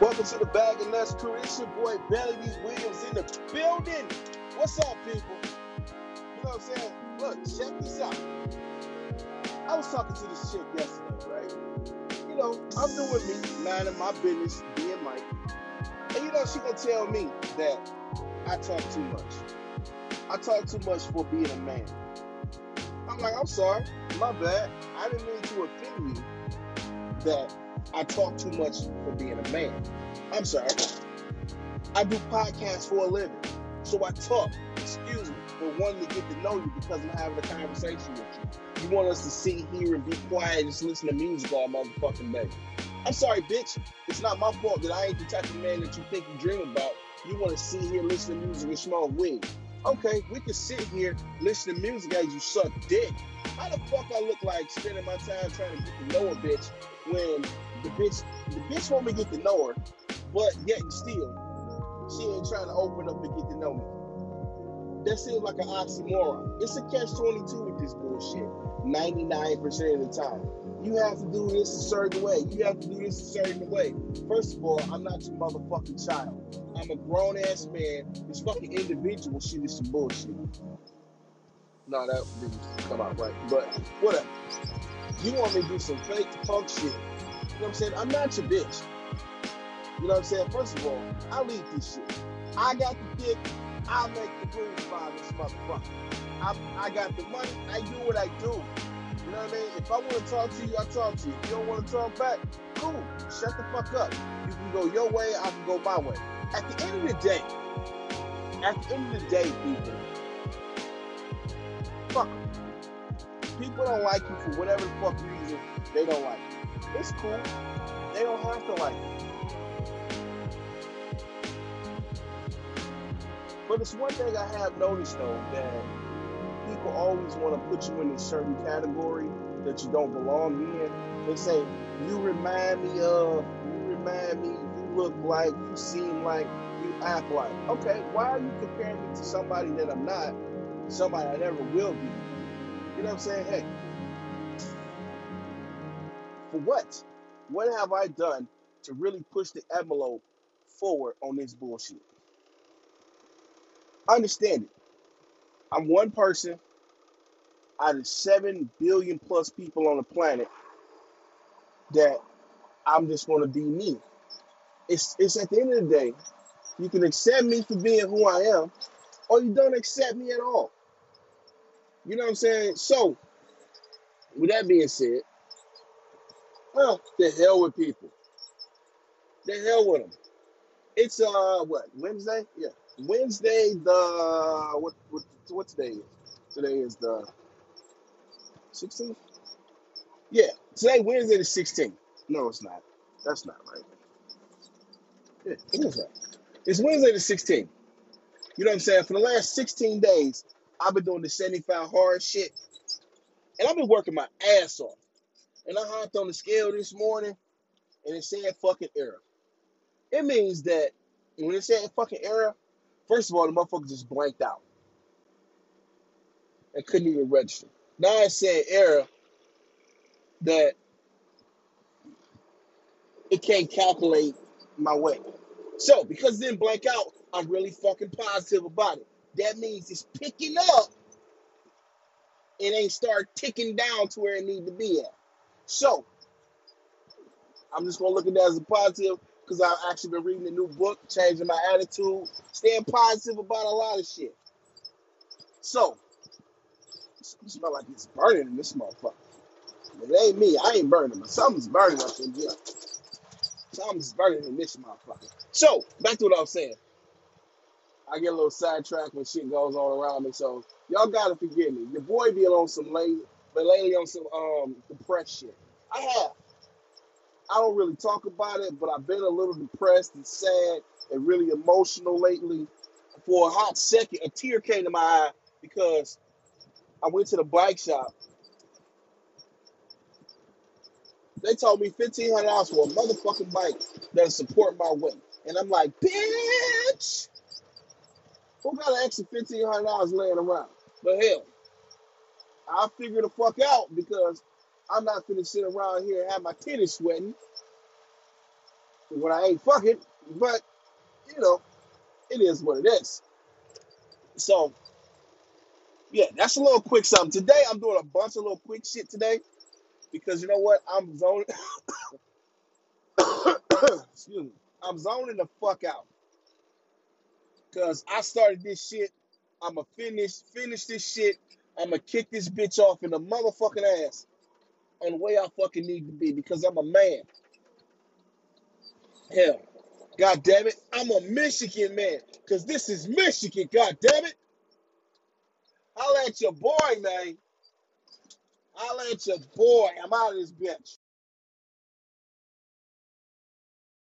Welcome to the Bag of Nuts Crew. It's your boy, Belly B. Williams in the building. What's up, people? You know what I'm saying? Look, check this out. I was talking to this chick yesterday, right? You know, I'm doing me, minding my business, being Mike. And you know, she gonna tell me that I talk too much. I talk too much for being a man. I'm like, I'm sorry, my bad. I didn't mean to offend you that I talk too much for being a man. I'm sorry. I do podcasts for a living. So I talk, excuse me, for wanting to get to know you because I'm having a conversation with you. You want us to sit here and be quiet and just listen to music all motherfucking day. I'm sorry, bitch. It's not my fault that I ain't the type of man that you think you dream about. You want to sit here, listen to music, and smoke weed. Okay, we can sit here, listen to music as you suck dick. How the fuck I look like spending my time trying to get to know a bitch when the bitch want me to get to know her, but yet and still, she ain't trying to open up and get to know me. That seems like an oxymoron. It's a catch-22 with this bullshit, 99% of the time. You have to do this a certain way. You have to do this a certain way. First of all, I'm not your motherfucking child. I'm a grown-ass man. This fucking individual shit is some bullshit. No, that didn't come out right. But whatever. You want me to do some fake punk shit. You know what I'm saying? I'm not your bitch. You know what I'm saying? First of all, I lead this shit. I got the dick. I make the rules by this motherfucker. I got the money. I do what I do. You know what I mean? If I want to talk to you, I talk to you. If you don't want to talk back, cool. Shut the fuck up. You can go your way, I can go my way. At the end of the day, people, fuck them. People don't like you for whatever the fuck reason, they don't like you. It's cool. They don't have to like you. But it's one thing I have noticed, though, that people always want to put you in a certain category that you don't belong in. They say, you remind me, you look like, you seem like, you act like. Okay, why are you comparing me to somebody that I'm not, somebody I never will be? You know what I'm saying? Hey, for what? What have I done to really push the envelope forward on this bullshit? I understand it. I'm one person out of 7 billion plus people on the planet that I'm just going to be me. It's at the end of the day, you can accept me for being who I am, or you don't accept me at all. You know what I'm saying? So, with that being said, well, the hell with people. The hell with them. It's, what, Wednesday? Yeah. Wednesday, the, what today is? Today is the 16th? Yeah. Today, Wednesday the 16th. No, it's not. That's not right. Yeah, it is right. It's Wednesday the 16th. You know what I'm saying? For the last 16 days, I've been doing the 75 hard shit. And I've been working my ass off. And I hopped on the scale this morning, and it said fucking error. It means that when it said fucking error, first of all, the motherfucker just blanked out. And couldn't even register. Now it said error that it can't calculate my weight. So, because it didn't blank out, I'm really fucking positive about it. That means it's picking up. It ain't start ticking down to where it need to be at. So, I'm just going to look at that as a positive because I've actually been reading a new book, changing my attitude, staying positive about a lot of shit. So, it smells like it's burning in this motherfucker. But it ain't me. I ain't burning, but something's burning up in here. Something's burning in this motherfucker. So, back to what I was saying. I get a little sidetracked when shit goes on around me, so y'all gotta forgive me. Your boy be on some lady, but lately on some depressed shit. I have. I don't really talk about it, but I've been a little depressed and sad and really emotional lately. For a hot second, a tear came to my eye because I went to the bike shop. They told me $1,500 for a motherfucking bike that'll support my weight, and I'm like, bitch. Who got an extra $1,500 laying around? But hell, I'll figure the fuck out because I'm not finna sit around here and have my titties sweating when I ain't fucking, but, you know, it is what it is. So, yeah, that's a little quick something. Today, I'm doing a bunch of little quick shit today because, you know what, I'm zoning. Excuse me. I'm zoning the fuck out because I started this shit. I'm going to finish this shit. I'm going to kick this bitch off in the motherfucking ass on the way I fucking need to be because I'm a man. Hell, God damn it, I'm a Michigan man because this is Michigan, God damn it. Holla at your boy, man. Holla at your boy. I'm out of this bitch.